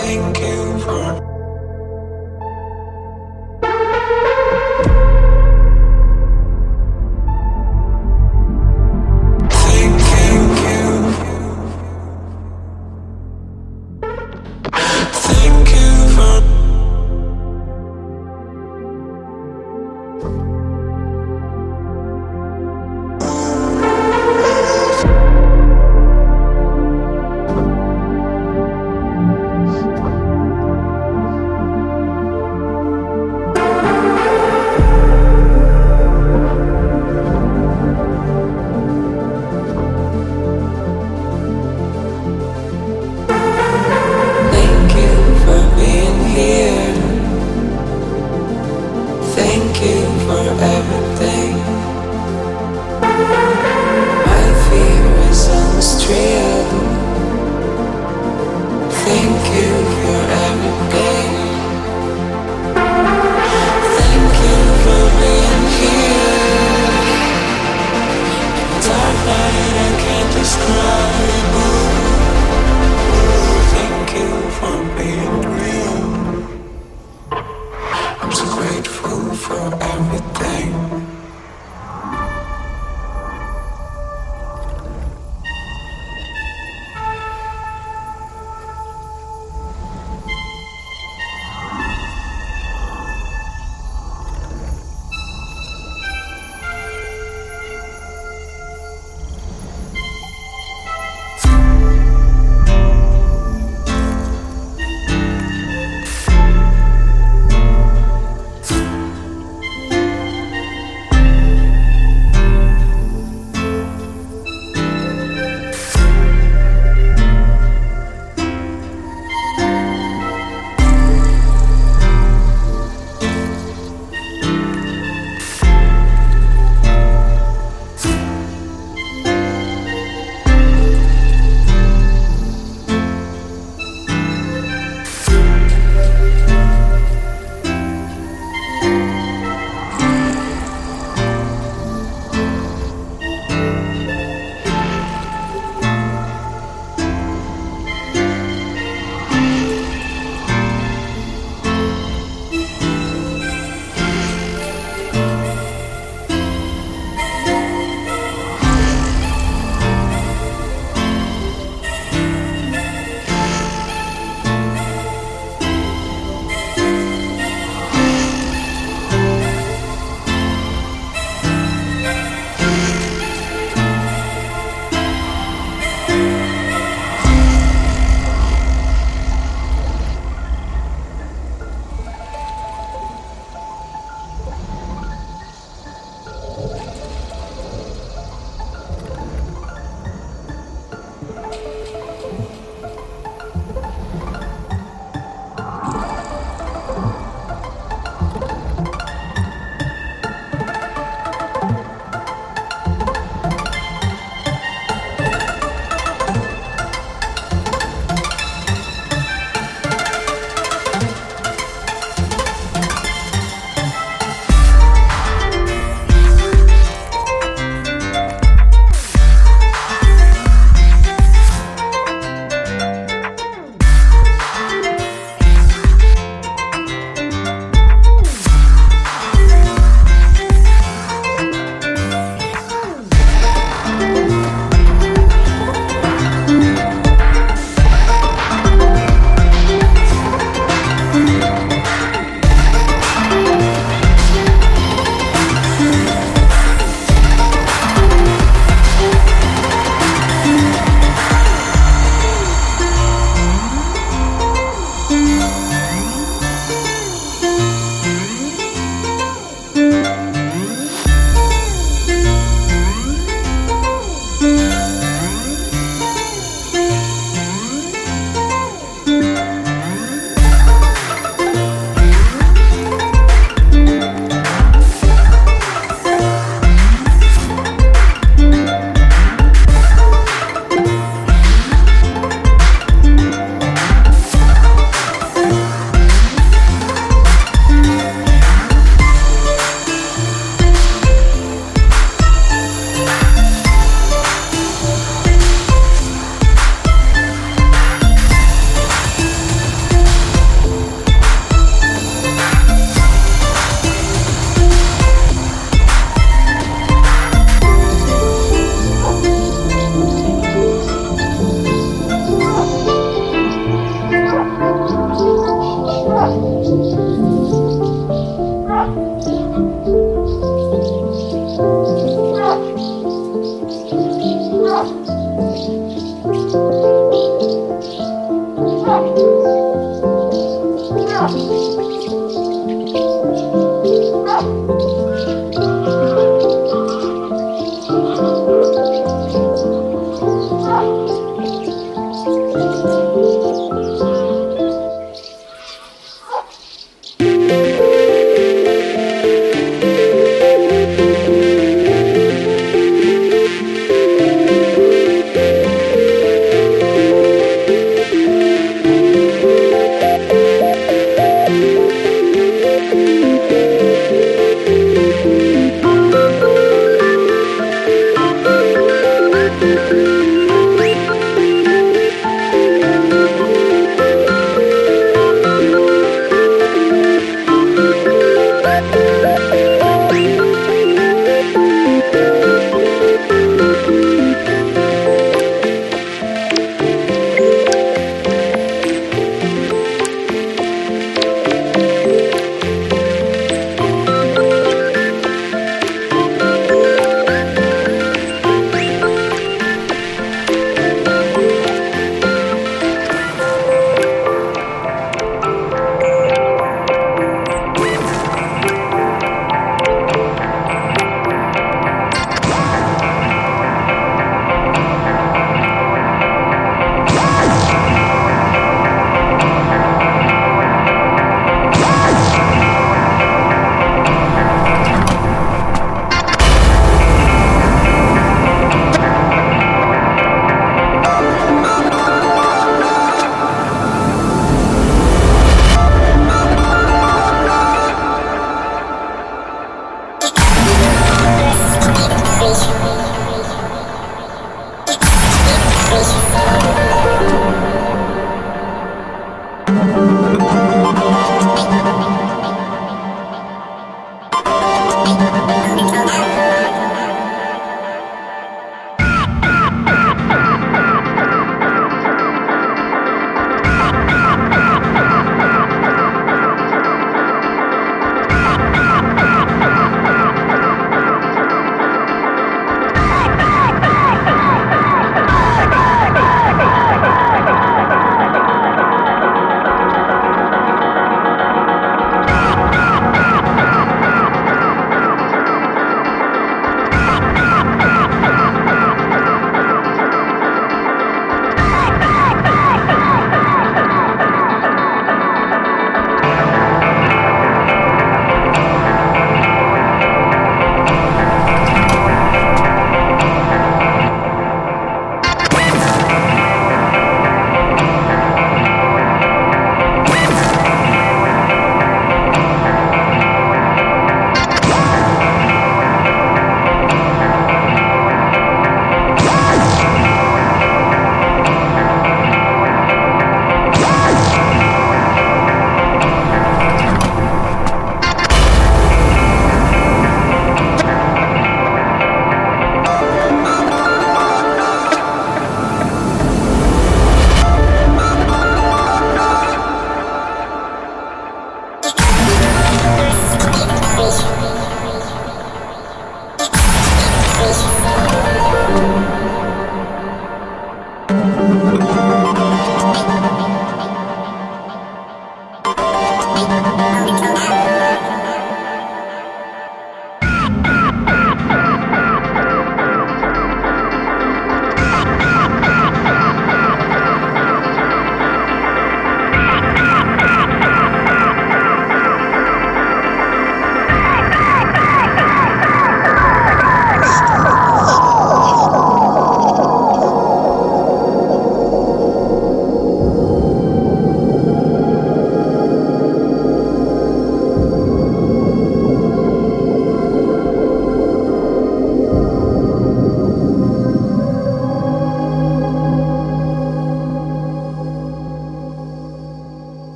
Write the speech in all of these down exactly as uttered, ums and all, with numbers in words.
thank you for.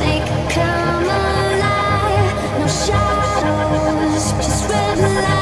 Make come alive, no shadows, just red light.